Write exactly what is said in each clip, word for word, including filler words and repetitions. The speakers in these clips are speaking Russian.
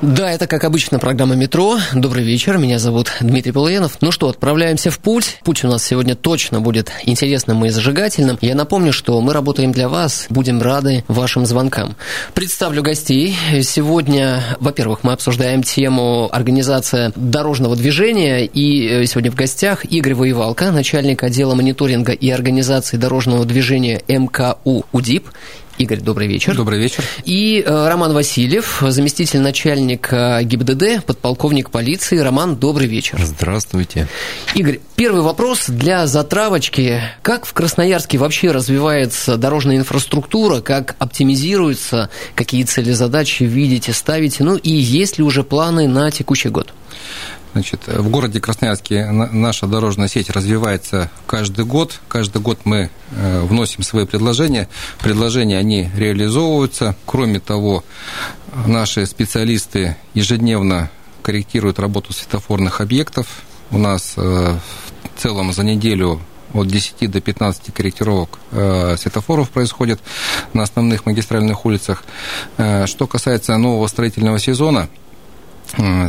Да, это, как обычно, программа «Метро». Добрый вечер, меня зовут Дмитрий Полуянов. Ну что, отправляемся в путь. Путь у нас сегодня точно будет интересным и зажигательным. Я напомню, что мы работаем для вас, будем рады вашим звонкам. Представлю гостей. Сегодня, во-первых, мы обсуждаем тему организация дорожного движения. И сегодня в гостях Игорь Воевалко, начальник отдела мониторинга и организации дорожного движения эм ка у УДИБ. Игорь, добрый вечер. Добрый вечер. И э, Роман Васильев, заместитель начальника гэ и бэ дэ дэ, подполковник полиции. Роман, добрый вечер. Здравствуйте. Игорь, первый вопрос для затравочки. Как в Красноярске вообще развивается дорожная инфраструктура? Как оптимизируется? Какие цели, задачи видите, ставите? Ну и есть ли уже планы на текущий год? Значит, в городе Красноярске наша дорожная сеть развивается каждый год. Каждый год мы вносим свои предложения. Предложения, они реализовываются. Кроме того, наши специалисты ежедневно корректируют работу светофорных объектов. У нас в целом за неделю от десяти до пятнадцати корректировок э, светофоров происходит на основных магистральных улицах. Э, что касается нового строительного сезона,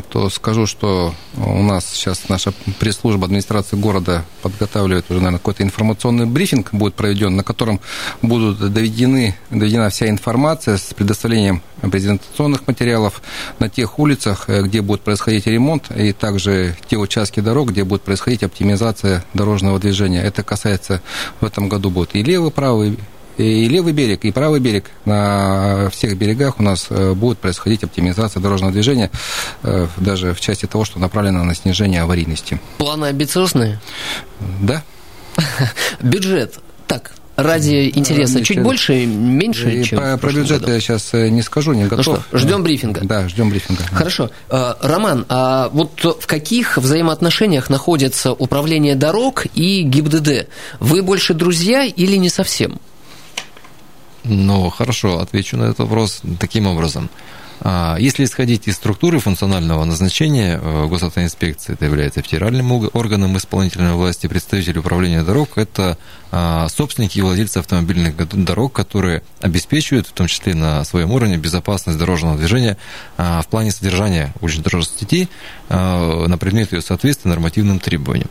то скажу, что у нас сейчас наша пресс-служба администрации города подготавливает уже, наверное, какой-то информационный брифинг будет проведен, на котором будут доведены, доведена вся информация с предоставлением презентационных материалов на тех улицах, где будет происходить ремонт, и также те участки дорог, где будет происходить оптимизация дорожного движения. Это касается, в этом году будет и левый, правый, и левый берег, и правый берег. На всех берегах у нас будет происходить оптимизация дорожного движения, даже в части того, что направлено на снижение аварийности. Планы амбициозные? Да. Бюджет. Так, ради интереса. Бюджет. Чуть больше, меньше, и чем про, про бюджет году я сейчас не скажу, не готов. Ну что, ждем брифинга. Да, ждем брифинга. Хорошо. Роман, а вот в каких взаимоотношениях находится управление дорог и гэ и бэ дэ дэ? Вы больше друзья или не совсем? Ну, хорошо, отвечу на этот вопрос таким образом. Если исходить из структуры функционального назначения госавтоинспекции, это является федеральным органом исполнительной власти, представитель управления дорог – это собственники и владельцы автомобильных дорог, которые обеспечивают, в том числе на своем уровне, безопасность дорожного движения в плане содержания уличной дорожной сети на предмет ее соответствия нормативным требованиям.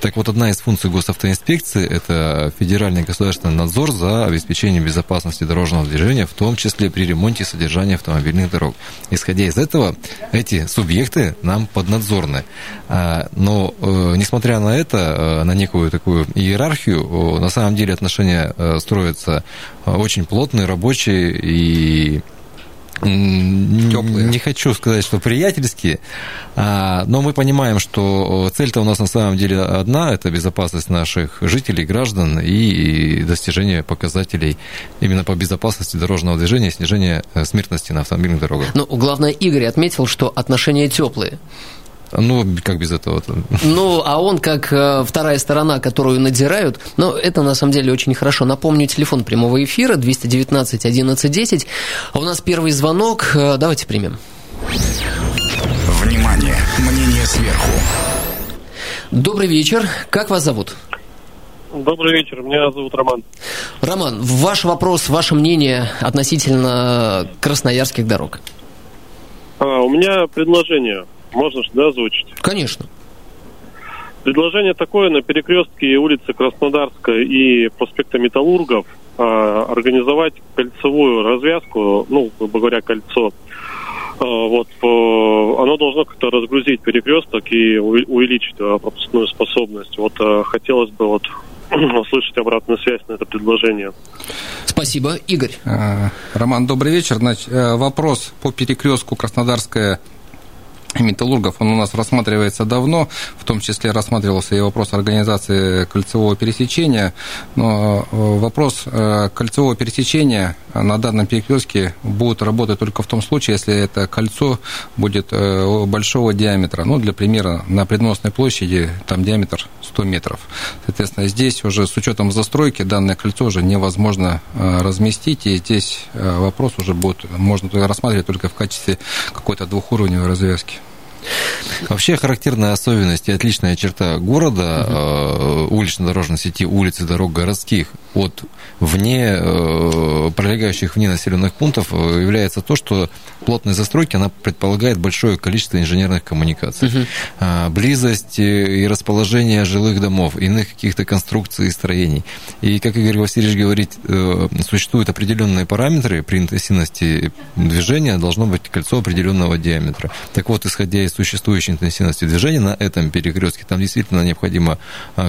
Так вот, одна из функций госавтоинспекции – это федеральный государственный надзор за обеспечением безопасности дорожного движения, в том числе при ремонте и содержании автомобильных дорог. Исходя из этого, эти субъекты нам поднадзорны. Но, несмотря на это, на некую такую иерархию, на самом деле отношения строятся очень плотные, рабочие и... Теплые. Не хочу сказать, что приятельские, но мы понимаем, что цель-то у нас на самом деле одна – это безопасность наших жителей, граждан и достижение показателей именно по безопасности дорожного движения и снижение смертности на автомобильных дорогах. Ну, главное, Игорь отметил, что отношения теплые. Ну, как без этого-то? Ну, а он как э, вторая сторона, которую надирают. Но это, на самом деле, очень хорошо. Напомню, телефон прямого эфира двести девятнадцать одиннадцать десять. А у нас первый звонок. Давайте примем. Внимание! Мнение сверху. Добрый вечер. Как вас зовут? Добрый вечер. Меня зовут Роман. Роман, ваш вопрос, ваше мнение относительно красноярских дорог. А, у меня предложение. Можно же, да, озвучить? Конечно. Предложение такое: на перекрестке улицы Краснодарская и проспекта Металлургов э, организовать кольцевую развязку, ну, грубо говоря, кольцо. Э, вот, э, оно должно как-то разгрузить перекресток и у- увеличить э, пропускную способность. Вот э, хотелось бы вот услышать обратную связь на это предложение. Спасибо, Игорь. Роман, добрый вечер. Значит, вопрос по перекрестку Краснодарская металлургов, он у нас рассматривается давно, в том числе рассматривался и вопрос организации кольцевого пересечения, но вопрос кольцевого пересечения на данном перекрестке будет работать только в том случае, если это кольцо будет большого диаметра, ну, для примера, на предносной площади там диаметр сто метров, соответственно, здесь уже с учетом застройки данное кольцо уже невозможно разместить, и здесь вопрос уже будет, можно рассматривать только в качестве какой-то двухуровневой развязки. Вообще характерная особенность и отличная черта города, uh-huh. э, улично-дорожной сети, улиц и дорог городских от вне, э, пролегающих вне населенных пунктов, является то, что плотность застройки, она предполагает большое количество инженерных коммуникаций. Uh-huh. э, близость и расположение жилых домов, иных каких-то конструкций и строений. И, как Игорь Васильевич говорит, э, существуют определенные параметры при интенсивности движения, должно быть кольцо определенного диаметра. Так вот, исходя из существующей интенсивности движения на этом перекрестке, там действительно необходимо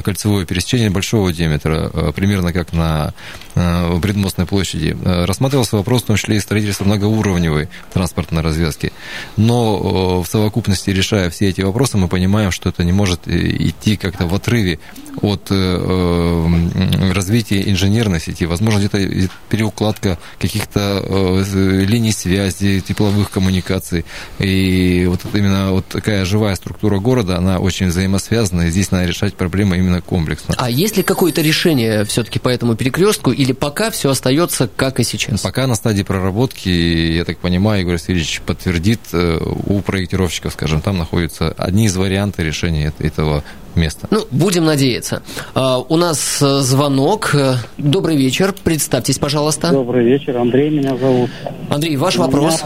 кольцевое пересечение большого диаметра, примерно как на предмостной площади. Рассматривался вопрос, в том числе и строительства многоуровневой транспортной развязки. Но в совокупности, решая все эти вопросы, мы понимаем, что это не может идти как-то в отрыве от развития инженерной сети. Возможно, где-то переукладка каких-то линий связи, тепловых коммуникаций. И вот именно вот такая живая структура города, она очень взаимосвязана, и здесь надо решать проблемы именно комплексно. А есть ли какое-то решение все-таки по этому перекрестку, или пока все остается как и сейчас? Пока на стадии проработки, я так понимаю, Игорь Васильевич подтвердит, у проектировщиков, скажем, там находятся одни из вариантов решения этого места. Ну, будем надеяться. У нас звонок. Добрый вечер, представьтесь, пожалуйста. Добрый вечер, Андрей меня зовут. Андрей, ваш меня... вопрос?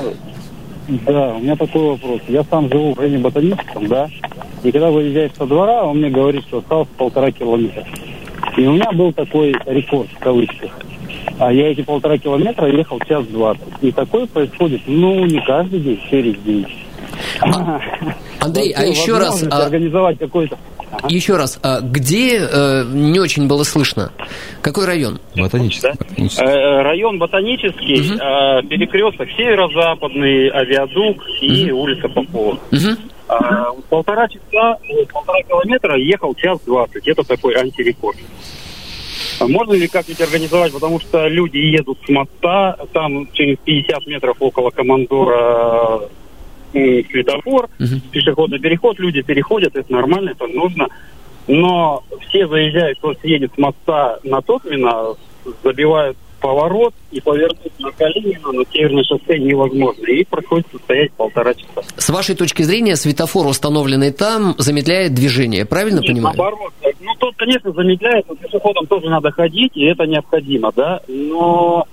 Да, у меня такой вопрос. Я сам живу в районе Ботаническом, да, и когда выезжаешь со двора, он мне говорит, что осталось полтора километра. И у меня был такой рекорд, в кавычках. А я эти полтора километра ехал час двадцать. И такое происходит, ну, не каждый день, через день. А, Андрей, а еще раз... Организовать какой-то... Ага. Еще раз, а где э, не очень было слышно? Какой район? Ботанический. Да? Ботанический. Э, район Ботанический, угу. э, перекресток Северо-Западный, Авиадук и угу. улица Попова. Угу. А, полтора часа, полтора километра ехал час двадцать. Это такой антирекорд. Можно ли как-нибудь организовать, потому что люди едут с моста, там через пятьдесят метров около командора... светофор, uh-huh. пешеходный переход, люди переходят, это нормально, это нужно. Но все заезжают, кто едет с моста на Тотмина, забивают поворот, и повернуть на Калинина на Северное шоссе невозможно. И приходится стоять полтора часа. С вашей точки зрения, светофор, установленный там, замедляет движение, правильно Нет, понимаю? Наоборот. Ну, тот, конечно, замедляет, но пешеходам тоже надо ходить, и это необходимо, да, но...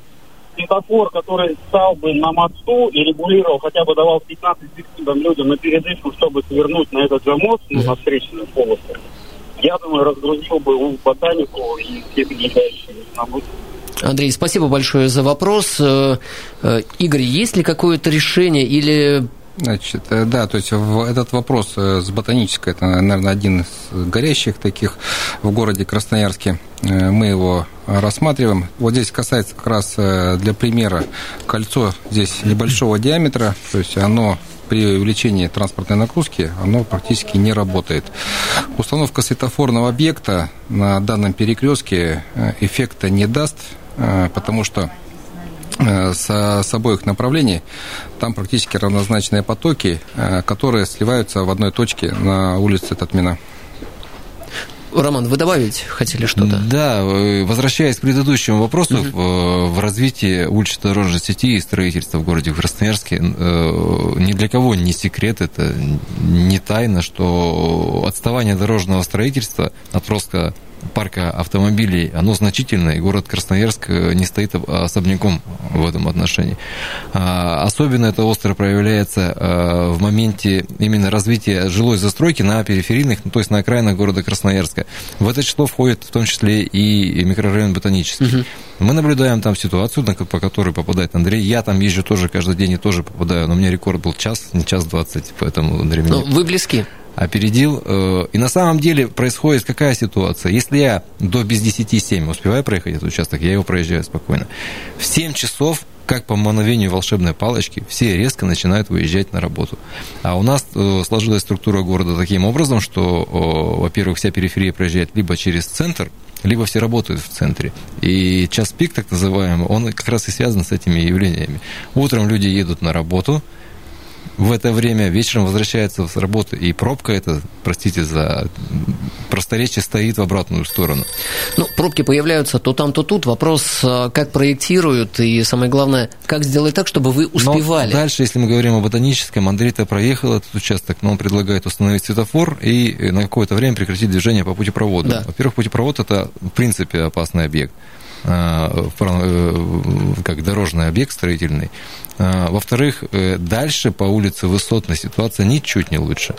Светофор, который стал бы на мосту и регулировал, хотя бы давал пятнадцать секунд людям на передышку, чтобы свернуть на этот же мост, ну, на встречную полосу, я думаю, разгрузил бы у ботанику и все приезжающие на мост. Андрей, спасибо большое за вопрос. Игорь, есть ли какое-то решение или... Значит, да, то есть этот вопрос с Ботанической, это, наверное, один из горящих таких в городе Красноярске, мы его рассматриваем. Вот здесь касается как раз для примера кольцо здесь небольшого диаметра, то есть оно при увеличении транспортной нагрузки, оно практически не работает. Установка светофорного объекта на данном перекрестке эффекта не даст, потому что с обоих направлений там практически равнозначные потоки, которые сливаются в одной точке на улице Тотмина. Роман, вы добавить хотели что-то? Да, возвращаясь к предыдущему вопросу, uh-huh. в развитии улично-дорожной сети и строительства в городе Красноярске ни для кого не секрет, это не тайна, что отставание дорожного строительства от роста парка автомобилей, оно значительное, и город Красноярск не стоит особняком в этом отношении. Особенно это остро проявляется в моменте именно развития жилой застройки на периферийных, ну, то есть на окраинах города Красноярска. В это число входит в том числе и микрорайон Ботанический. Угу. Мы наблюдаем там ситуацию, по которой попадает Андрей. Я там езжу тоже каждый день и тоже попадаю, но у меня рекорд был час, не час двадцать, поэтому Андрей меня... Но вы близки. Опередил. И на самом деле происходит какая ситуация? Если я до без десяти семь успеваю проехать этот участок, я его проезжаю спокойно. В семь часов как по мановению волшебной палочки, все резко начинают выезжать на работу. А у нас сложилась структура города таким образом, что, во-первых, вся периферия проезжает либо через центр, либо все работают в центре. И час пик, так называемый, он как раз и связан с этими явлениями. Утром люди едут на работу, в это время вечером возвращаются с работы, и пробка эта, простите за просторечие, стоит в обратную сторону. Ну, пробки появляются то там, то тут. Вопрос, как проектируют, и самое главное, как сделать так, чтобы вы успевали. Но дальше, если мы говорим о Ботаническом, Андрей-то проехал этот участок, но он предлагает установить светофор и на какое-то время прекратить движение по путепроводу. Да. Во-первых, путепровод – это, в принципе, опасный объект, как дорожный объект строительный. Во-вторых, дальше по улице Высотной ситуация ничуть не лучше.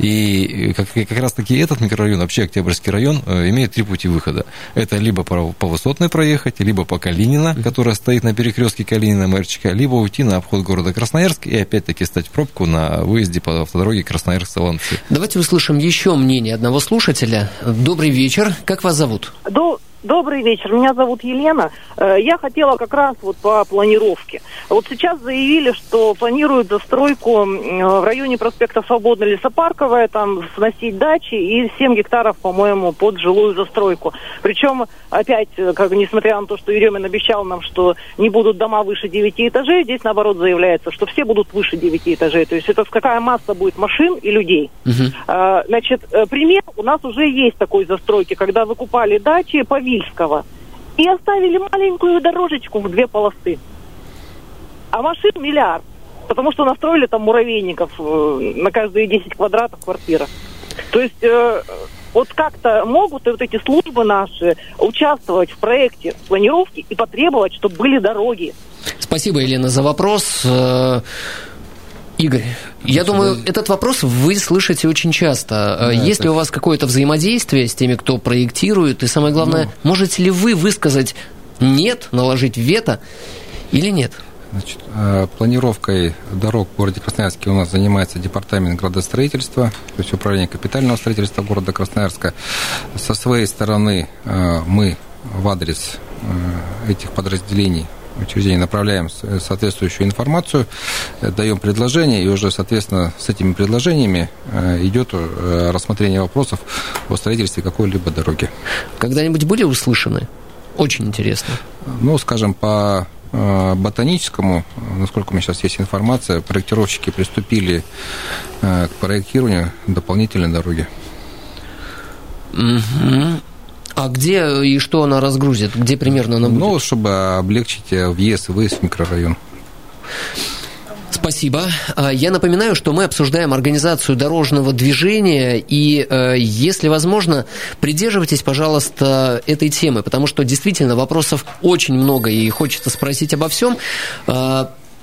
И как, как раз-таки этот микрорайон, вообще Октябрьский район, имеет три пути выхода. Это либо по, по Высотной проехать, либо по Калинина, которая стоит на перекрестке Калинина МРЧК, либо уйти на обход города Красноярск и опять-таки стать в пробку на выезде по автодороге Красноярск-Солонцы. Давайте услышим еще мнение одного слушателя. Добрый вечер. Как вас зовут? До... Добрый вечер, меня зовут Елена. Я хотела как раз вот по планировке. Вот сейчас заявили, что планируют застройку в районе проспекта Свободной, Лесопарковая, там сносить дачи и семь гектаров, по-моему, под жилую застройку. Причем, опять, как несмотря на то, что Еремин обещал нам, что не будут дома выше девяти этажей, здесь, наоборот, заявляется, что все будут выше девяти этажей. То есть это какая масса будет машин и людей. Угу. Значит, пример у нас уже есть такой застройки, когда выкупали дачи по и оставили маленькую дорожечку в две полосы. А машин миллиард. Потому что настроили там муравейников на каждые десять квадратов квартира. То есть э, вот как-то могут и вот эти службы наши участвовать в проекте планировки и потребовать, чтобы были дороги. Спасибо, Елена, за вопрос. Игорь, я думаю, этот вопрос вы слышите очень часто. Да, есть это... ли у вас какое-то взаимодействие с теми, кто проектирует? И самое главное, ну... можете ли вы высказать «нет», наложить вето или нет? Значит, планировкой дорог в городе Красноярске у нас занимается департамент градостроительства, то есть управление капитального строительства города Красноярска. Со своей стороны мы в адрес этих подразделений учреждений направляем соответствующую информацию, даем предложения, и уже, соответственно, с этими предложениями идет рассмотрение вопросов о строительстве какой-либо дороги. Когда-нибудь были услышаны? Очень интересно. Ну, скажем, по Ботаническому, насколько у меня сейчас есть информация, проектировщики приступили к проектированию дополнительной дороги. Угу. А где и что она разгрузит? Где примерно она будет? Ну, чтобы облегчить въезд и выезд в микрорайон. Спасибо. Я напоминаю, что мы обсуждаем организацию дорожного движения, и, если возможно, придерживайтесь, пожалуйста, этой темы, потому что действительно вопросов очень много, и хочется спросить обо всем.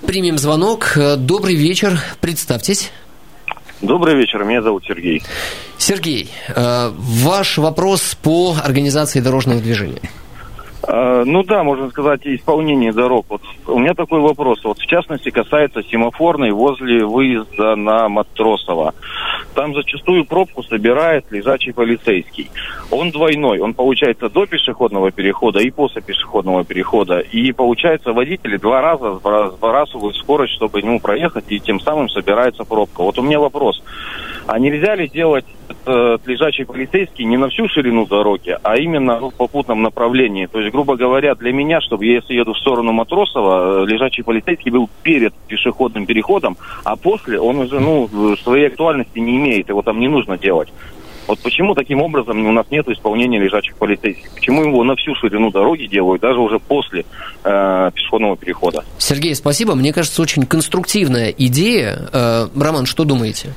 Примем звонок. Добрый вечер. Представьтесь. Добрый вечер, меня зовут Сергей. Сергей, ваш вопрос по организации дорожного движения. Ну да, можно сказать, исполнение дорог. Вот у меня такой вопрос, вот в частности касается семафорной возле выезда на Матросова. Там зачастую пробку собирает лежачий полицейский. Он двойной, он получается до пешеходного перехода и после пешеходного перехода. И получается водители два раза сбрасывают скорость, чтобы ему проехать, и тем самым собирается пробка. Вот у меня вопрос, а нельзя ли делать этот лежачий полицейский не на всю ширину дороги, а именно в попутном направлении? То есть, грубо говоря, для меня, чтобы я, если еду в сторону Матросова, лежачий полицейский был перед пешеходным переходом, а после он уже, ну, своей актуальности не имеет, его там не нужно делать. Вот почему таким образом у нас нет исполнения лежачих полицейских? Почему его на всю ширину дороги делают, даже уже после э, пешеходного перехода? Сергей, спасибо. Мне кажется, очень конструктивная идея. Э, Роман, что думаете?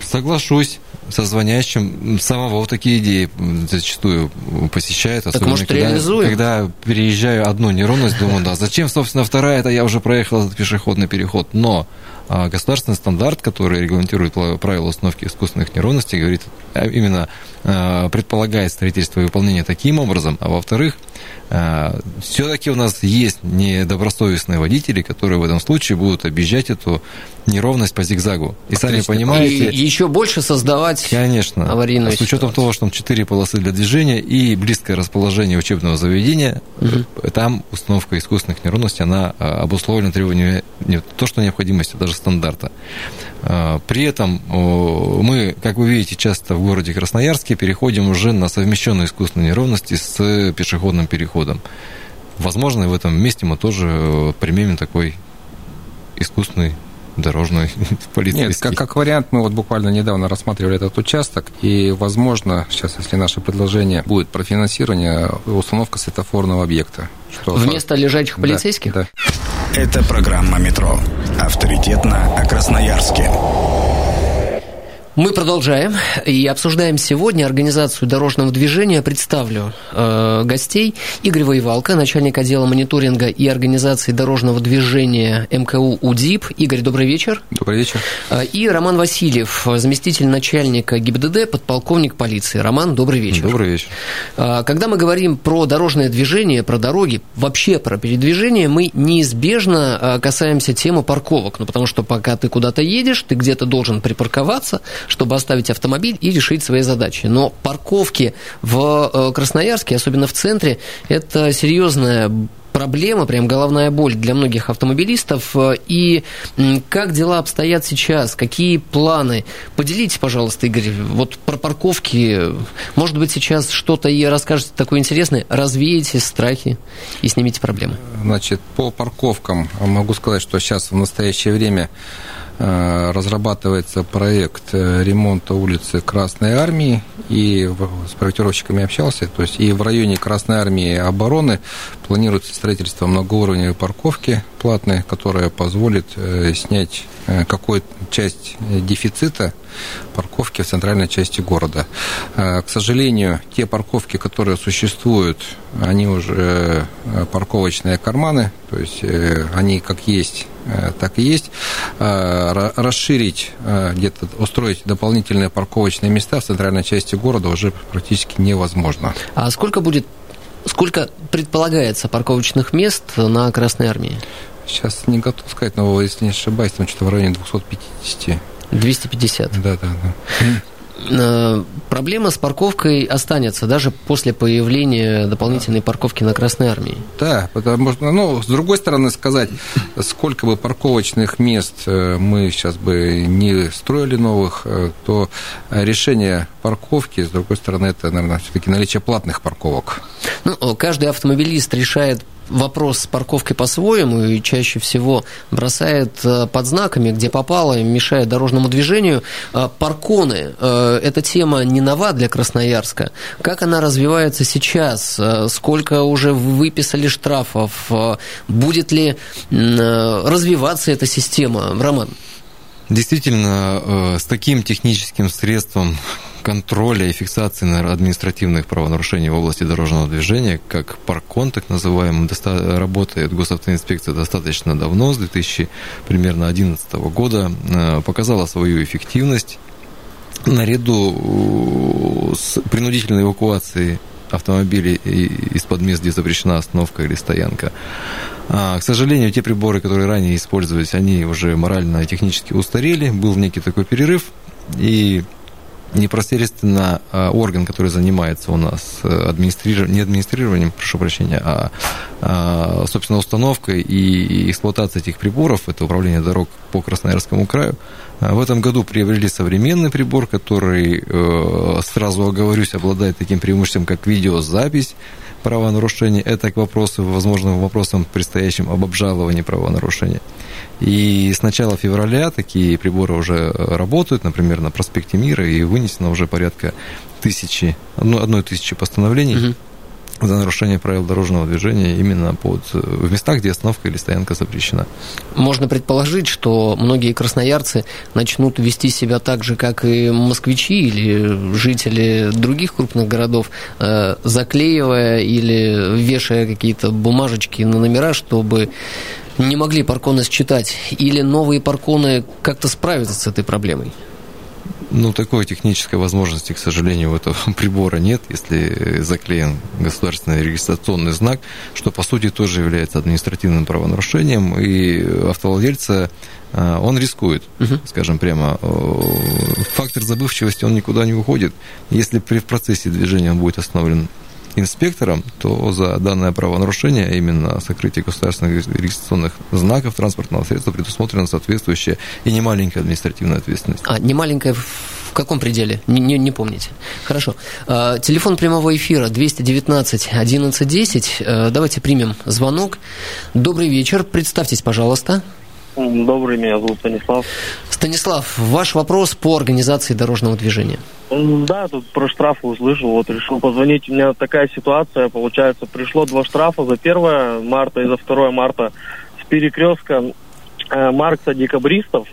Соглашусь со звонящим. Самого вот такие идеи зачастую посещают. Так, может, когда, реализуем? Когда переезжаю одну неровность, думаю, да, зачем, собственно, вторая, это я уже проехал этот пешеходный переход. Но А государственный стандарт, который регламентирует правила установки искусственных неровностей, говорит, именно предполагает строительство и выполнение таким образом. А во-вторых, все-таки у нас есть недобросовестные водители, которые в этом случае будут объезжать эту неровность по зигзагу. И отлично. Сами понимаете... И еще больше создавать конечно, аварийную ситуацию. С учетом того, что там четыре полосы для движения и близкое расположение учебного заведения, угу. там установка искусственных неровностей, она обусловлена требованиями не то, что необходимости, а даже стандарта. При этом мы, как вы видите, часто в городе Красноярске переходим уже на совмещенные искусственные неровности с пешеходным переходом. Возможно, в этом месте мы тоже применим такой искусственный дорожной полиции. Нет, как, как вариант, мы вот буквально недавно рассматривали этот участок, и, возможно, сейчас, если наше предложение будет профинансирование, установка светофорного объекта. Что вместо фар... лежачих полицейских? Да, да. Это программа «Метро». Авторитетно о Красноярске. Мы продолжаем и обсуждаем сегодня организацию дорожного движения. Представлю э, гостей. Игорь Воевалко, начальник отдела мониторинга и организации дорожного движения МКУ УДИБ. Игорь, добрый вечер. Добрый вечер. И Роман Васильев, заместитель начальника ГИБДД, подполковник полиции. Роман, добрый вечер. Добрый вечер. Когда мы говорим про дорожное движение, про дороги, вообще про передвижение, мы неизбежно касаемся темы парковок. Ну, потому что пока ты куда-то едешь, ты где-то должен припарковаться, чтобы оставить автомобиль и решить свои задачи. Но парковки в Красноярске, особенно в центре, это серьезная проблема, прям головная боль для многих автомобилистов. И как дела обстоят сейчас? Какие планы? Поделитесь, пожалуйста, Игорь, вот про парковки. Может быть, сейчас что-то и расскажете такое интересное, развеете страхи и снимите проблемы. Значит, по парковкам могу сказать, что сейчас в настоящее время разрабатывается проект ремонта улицы Красной Армии, и с проектировщиками общался, то есть и в районе Красной Армии Обороны планируется строительство многоуровневой парковки платной, которая позволит снять какую-то часть дефицита парковки в центральной части города. К сожалению, те парковки, которые существуют, они уже парковочные карманы, то есть они как есть, так и есть. Расширить, где-то устроить дополнительные парковочные места в центральной части города уже практически невозможно. А сколько будет, сколько предполагается парковочных мест на Красной Армии? Сейчас не готов сказать, но если не ошибаюсь, там что-то в районе двести пятьдесят. двести пятьдесят? Да, да, да. Проблема с парковкой останется даже после появления дополнительной парковки на Красной Армии. Да, потому что, ну, с другой стороны сказать, сколько бы парковочных мест мы сейчас бы не строили новых, то решение парковки, с другой стороны, это, наверное, все-таки наличие платных парковок. Ну, каждый автомобилист решает вопрос с парковкой по-своему и чаще всего бросает под знаками, где попало, мешает дорожному движению. Парконы – эта тема не нова для Красноярска. Как она развивается сейчас? Сколько уже выписали штрафов? Будет ли развиваться эта система? Роман? Действительно, с таким техническим средством контроля и фиксации административных правонарушений в области дорожного движения, как Паркон, так называемый, доста- работает госавтоинспекция достаточно давно, с две тысячи, примерно две тысячи одиннадцатого года, показала свою эффективность. Наряду с принудительной эвакуацией автомобилей из-под мест, где запрещена остановка или стоянка. К сожалению, те приборы, которые ранее использовались, они уже морально и технически устарели. Был некий такой перерыв, и непосредственно орган, который занимается у нас администрированием, не администрированием, прошу прощения, а, собственно, установкой и эксплуатацией этих приборов, это управление дорог по Красноярскому краю, в этом году приобрели современный прибор, который, сразу оговорюсь, обладает таким преимуществом, как видеозапись правонарушений. Это к вопросу, возможно, вопросам предстоящим об обжаловании правонарушения. И с начала февраля такие приборы уже работают, например, на проспекте Мира, и вынесено уже порядка тысячи, ну, одной тысячи постановлений угу. за нарушение правил дорожного движения именно под, в местах, где остановка или стоянка запрещена. Можно предположить, что многие красноярцы начнут вести себя так же, как и москвичи или жители других крупных городов, заклеивая или вешая какие-то бумажечки на номера, чтобы не могли парконы считать? Или новые парконы как-то справятся с этой проблемой? Ну, такой технической возможности, к сожалению, у этого прибора нет, если заклеен государственный регистрационный знак, что, по сути, тоже является административным правонарушением, и автовладельца, он рискует, угу. скажем прямо. Фактор забывчивости, он никуда не уходит. Если при процессе движения он будет остановлен инспектором, то за данное правонарушение, именно сокрытие государственных регистрационных знаков транспортного средства, предусмотрена соответствующая и немаленькая административная ответственность. А, немаленькая в каком пределе? Не, не, не помните. Хорошо. А, телефон прямого эфира двести девятнадцать одиннадцать десять. А, давайте примем звонок. Добрый вечер. Представьтесь, пожалуйста. Добрый, меня зовут Станислав. Станислав, ваш вопрос по организации дорожного движения. Да, тут про штрафы услышал, вот решил позвонить. У меня такая ситуация, получается, пришло два штрафа за первое марта и за второе марта с перекрестка э, Маркса Декабристов.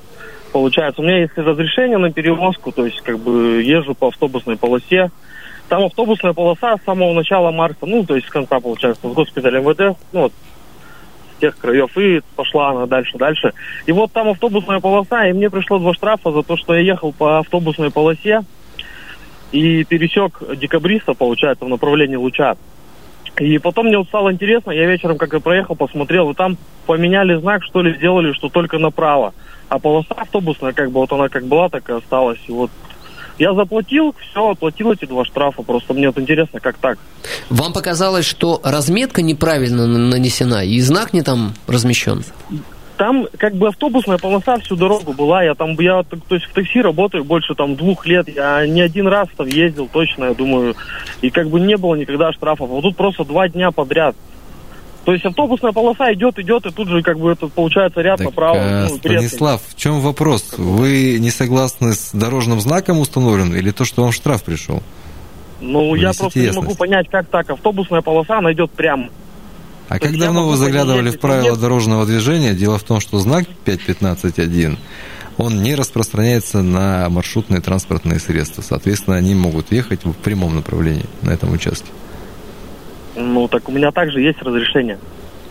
Получается, у меня есть разрешение на перевозку, то есть как бы езжу по автобусной полосе. Там автобусная полоса с самого начала Маркса, ну, то есть с конца, получается, в госпитале МВД, ну, вот, тех краев, и пошла она дальше, дальше. И вот там автобусная полоса, и мне пришло два штрафа за то, что я ехал по автобусной полосе и пересек Декабриста, получается, в направлении Луча. И потом мне вот стало интересно, я вечером как-то проехал, посмотрел, и там поменяли знак, что ли, сделали, что только направо. А полоса автобусная, как бы, вот она как была, так и осталась. И вот я заплатил, все, оплатил эти два штрафа. Просто мне вот интересно, как так. Вам показалось, что разметка неправильно нанесена, и знак не там размещен? Там как бы автобусная полоса всю дорогу была. Я там, я то есть в такси работаю больше там двух лет. Я не один раз там ездил точно, я думаю. И как бы не было никогда штрафов. Вот тут просто два дня подряд. То есть автобусная полоса идет, идет, и тут же как бы это получается ряд так, направо. А, ну, Станислав, в чем вопрос? Вы не согласны с дорожным знаком установленным или то, что вам штраф пришел? Ну, вы я просто ясность. не могу понять, как так. Автобусная полоса, она идет прямо. А как давно вы заглядывали в правила дорожного движения? Дело в том, что знак пять пятнадцать один, он не распространяется на маршрутные транспортные средства. Соответственно, они могут ехать в прямом направлении на этом участке. Ну, так у меня также есть разрешение.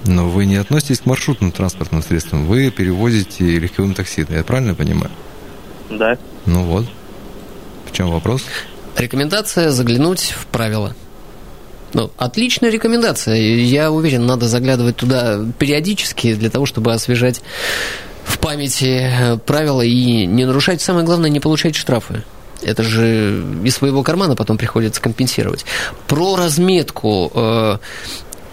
Но вы не относитесь к маршрутным транспортным средствам. Вы перевозите легковым такси, я правильно понимаю? Да. Ну вот. В чем вопрос? Рекомендация заглянуть в правила. Ну, отличная рекомендация. Я уверен, надо заглядывать туда периодически для того, чтобы освежать в памяти правила и не нарушать. Самое главное, не получать штрафы. Это же из своего кармана потом приходится компенсировать. Про разметку. Э,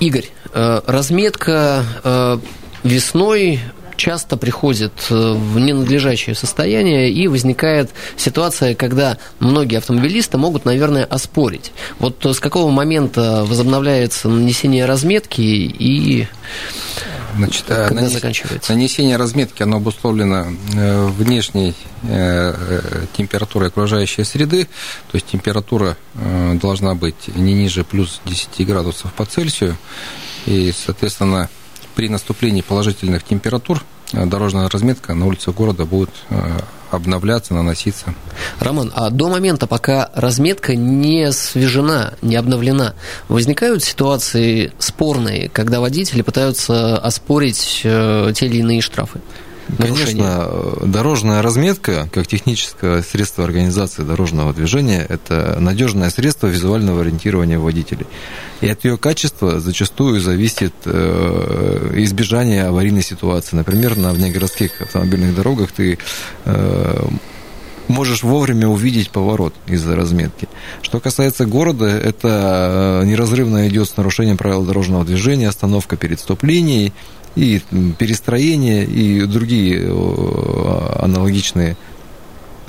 Игорь, э, разметка э, весной часто приходит в ненадлежащее состояние, и возникает ситуация, когда многие автомобилисты могут, наверное, оспорить. Вот с какого момента возобновляется нанесение разметки и... Значит, когда нанес... заканчивается? Нанесение разметки, оно обусловлено внешней температурой окружающей среды, то есть температура должна быть не ниже плюс десять градусов по Цельсию, и, соответственно, при наступлении положительных температур дорожная разметка на улицах города будет обновляться, наноситься. Роман, а до момента, пока разметка не свежена, не обновлена, возникают ситуации спорные, когда водители пытаются оспорить те или иные штрафы? Конечно, нарушение. Дорожная разметка, как техническое средство организации дорожного движения, это надежное средство визуального ориентирования водителей. И от ее качества зачастую зависит э, избежание аварийной ситуации. Например, на внегородских автомобильных дорогах ты э, можешь вовремя увидеть поворот из-за разметки. Что касается города, это неразрывно идет с нарушением правил дорожного движения, остановка перед стоп-линией, и перестроение, и другие аналогичные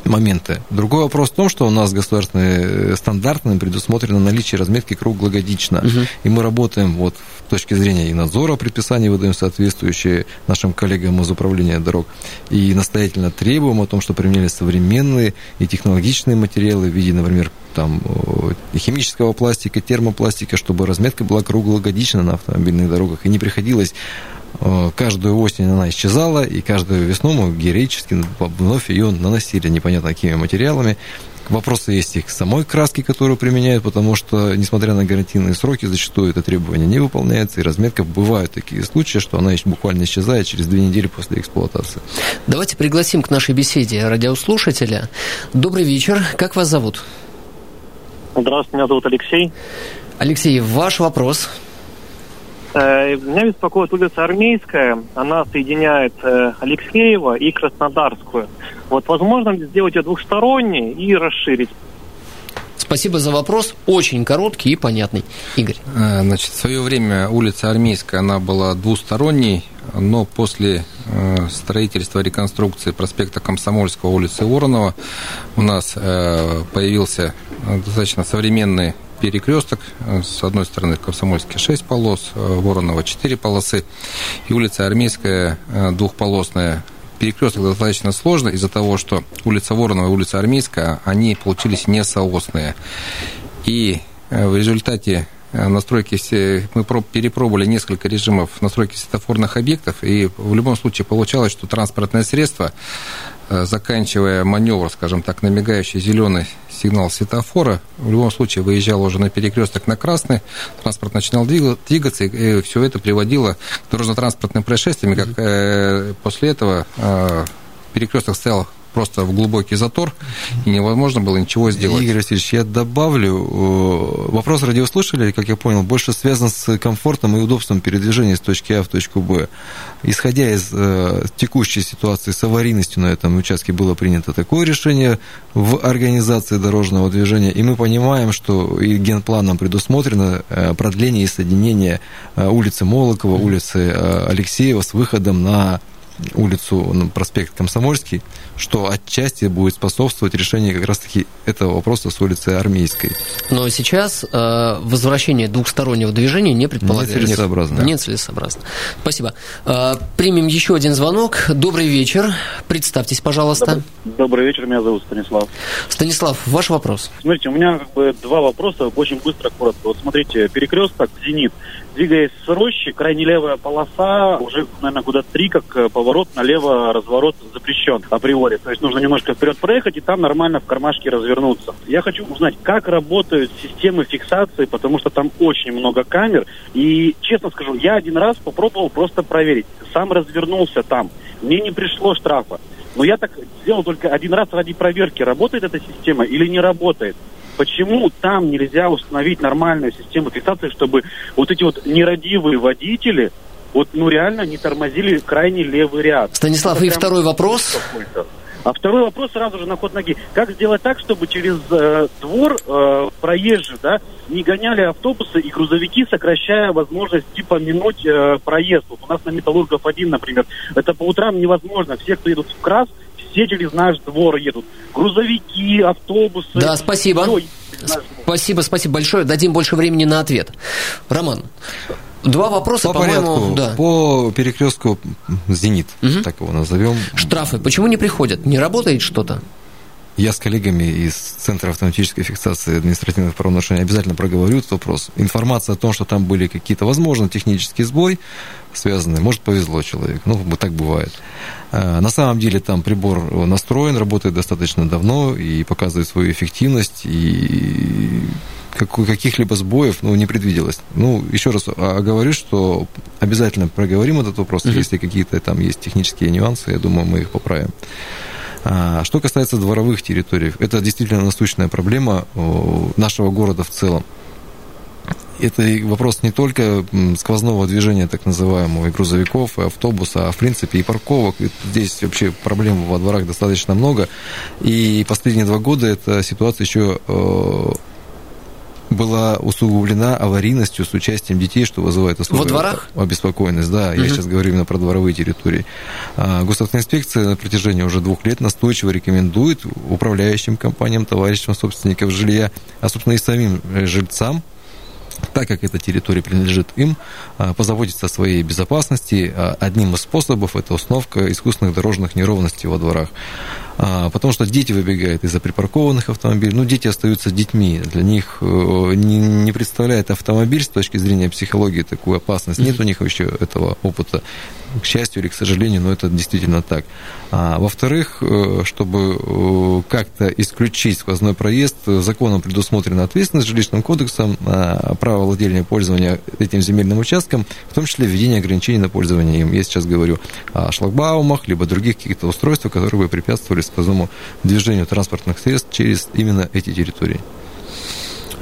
моменты. Другой вопрос в том, что у нас государственным стандартным предусмотрено наличие разметки круглогодично. Угу. И мы работаем вот с точки зрения и надзора предписаний, выдаем соответствующие нашим коллегам из управления дорог. И настоятельно требуем о том, что применялись современные и технологичные материалы в виде, например, там, химического пластика, термопластика, чтобы разметка была круглогодична на автомобильных дорогах. И не приходилось Каждую осень она исчезала, и каждую весну мы героически вновь ее наносили непонятно какими материалами. Вопросы есть и к самой краске, которую применяют, потому что, несмотря на гарантийные сроки, зачастую это требование не выполняется, и разметка, бывают такие случаи, что она буквально исчезает через две недели после эксплуатации. Давайте пригласим к нашей беседе радиослушателя. Добрый вечер, как вас зовут? Здравствуйте, меня зовут Алексей. Алексей, ваш вопрос? Меня беспокоит улица Армейская, она соединяет Алексеева и Краснодарскую. Вот возможно ли сделать ее двухсторонней и расширить? Спасибо за вопрос, очень короткий и понятный. Игорь. Значит, в свое время улица Армейская, она была двусторонней, но после строительства и реконструкции проспекта Комсомольского, улицы Воронова, у нас появился достаточно современный перекресток, с одной стороны Комсомольский шесть полос, Воронова четыре полосы, и улица Армейская двухполосная. Перекресток достаточно сложный из-за того, что улица Воронова и улица Армейская, они получились несоосные. И в результате настройки все, мы перепробовали несколько режимов настройки светофорных объектов, и в любом случае получалось, что транспортное средство, заканчивая маневр, скажем так, на мигающий зеленый сигнал светофора, в любом случае выезжал уже на перекресток на красный, транспорт начинал двигаться, и все это приводило к дорожно-транспортным происшествиям, как э, после этого э, перекресток стоял просто в глубокий затор, и невозможно было ничего сделать. Игорь Васильевич, я добавлю, вопрос радиослушателей, как я понял, больше связан с комфортом и удобством передвижения с точки А в точку Б. Исходя из э, текущей ситуации с аварийностью на этом участке, было принято такое решение в организации дорожного движения, и мы понимаем, что и генпланом предусмотрено э, продление и соединение э, улицы Молокова, улицы э, Алексеева с выходом на улицу, проспект Комсомольский, что отчасти будет способствовать решению как раз-таки этого вопроса с улицы Армейской. Но сейчас э, возвращение двухстороннего движения не предполагается. Нецелесообразно. Нецелесообразно. Спасибо. Э, примем еще один звонок. Добрый вечер. Представьтесь, пожалуйста. Добрый вечер. Меня зовут Станислав. Станислав, ваш вопрос. Смотрите, у меня как бы два вопроса, очень быстро, коротко. Вот смотрите, перекресток, «Зенит». Двигаясь с Рощи, крайне левая полоса, уже, наверное, года три, как поворот налево, разворот запрещен априори. То есть нужно немножко вперед проехать и там нормально в кармашке развернуться. Я хочу узнать, как работают системы фиксации, потому что там очень много камер. И, честно скажу, я один раз попробовал просто проверить. Сам развернулся там. Мне не пришло штрафа. Но я так сделал только один раз ради проверки, работает эта система или не работает. Почему там нельзя установить нормальную систему фиксации, чтобы вот эти вот нерадивые водители, вот, ну, реально не тормозили крайний левый ряд? Станислав, это и прям... второй вопрос. А второй вопрос сразу же на ход ноги. Как сделать так, чтобы через э, двор э, проезжие, да, не гоняли автобусы и грузовики, сокращая возможность типа минуть э, проезд? Вот у нас на Металлургов один, например, это по утрам невозможно. Все, кто едут в крас, все через наш двор едут. Грузовики, автобусы. Да, спасибо. Спасибо, спасибо большое. Дадим больше времени на ответ. Роман, два вопроса, по порядку, по-моему, да. По перекрестку «Зенит», угу. так его назовем. Штрафы почему не приходят? Не работает что-то? Я с коллегами из Центра автоматической фиксации административных правонарушений обязательно проговорю этот вопрос. Информация о том, что там были какие-то, возможно, технические сбои связанные, может, повезло человеку, ну, так бывает. На самом деле там прибор настроен, работает достаточно давно и показывает свою эффективность, и каких-либо сбоев, ну, не предвиделось. Ну, еще раз говорю, что обязательно проговорим этот вопрос, mm-hmm. если какие-то там есть технические нюансы, я думаю, мы их поправим. Что касается дворовых территорий, это действительно насущная проблема нашего города в целом. Это вопрос не только сквозного движения, так называемого, и грузовиков, и автобуса, а в принципе и парковок. Здесь вообще проблем во дворах достаточно много. И последние два года эта ситуация еще была усугублена аварийностью с участием детей, что вызывает во дворах обеспокоенность. Да, угу. Я сейчас говорю именно про дворовые территории. Госавтоинспекция на протяжении уже двух лет настойчиво рекомендует управляющим компаниям, товарищам собственников жилья, а, собственно, и самим жильцам, так как эта территория принадлежит им, позаботиться о своей безопасности. Одним из способов – это установка искусственных дорожных неровностей во дворах. Потому что дети выбегают из-за припаркованных автомобилей. Ну, дети остаются детьми. Для них не представляет автомобиль с точки зрения психологии такую опасность. Нет у них еще этого опыта. К счастью или к сожалению, но это действительно так. А, во-вторых, чтобы как-то исключить сквозной проезд, законом предусмотрена ответственность жилищным кодексом, право владения и пользования этим земельным участком, в том числе введение ограничений на пользование им. Я сейчас говорю о шлагбаумах, либо других каких-то устройствах, которые бы препятствовали сквозному движению транспортных средств через именно эти территории.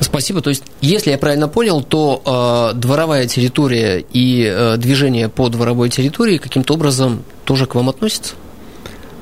Спасибо. То есть, если я правильно понял, то э, дворовая территория и э, движение по дворовой территории каким-то образом тоже к вам относятся?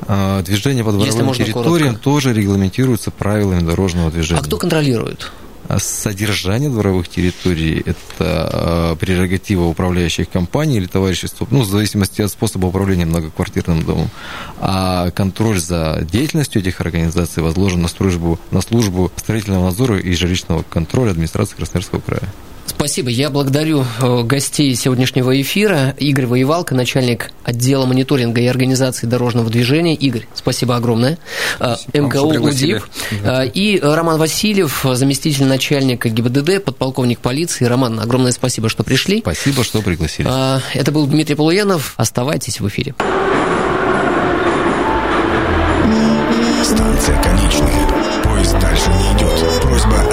А, движение по дворовым территориям тоже регламентируется правилами дорожного движения. А кто контролирует? Содержание дворовых территорий – это прерогатива управляющих компаний или товариществ, ну, в зависимости от способа управления многоквартирным домом. А контроль за деятельностью этих организаций возложен на службу, на службу строительного надзора и жилищного контроля администрации Красноярского края. Спасибо. Я благодарю гостей сегодняшнего эфира. Игорь Воевалко, начальник отдела мониторинга и организации дорожного движения. Игорь, спасибо огромное. Спасибо. МКУ УДИБ. Да. И Роман Васильев, заместитель начальника ГИБДД, подполковник полиции. Роман, огромное спасибо, что пришли. Спасибо, что пригласили. Это был Дмитрий Полуянов. Оставайтесь в эфире. Станция конечная. Поезд дальше не идет. Просьба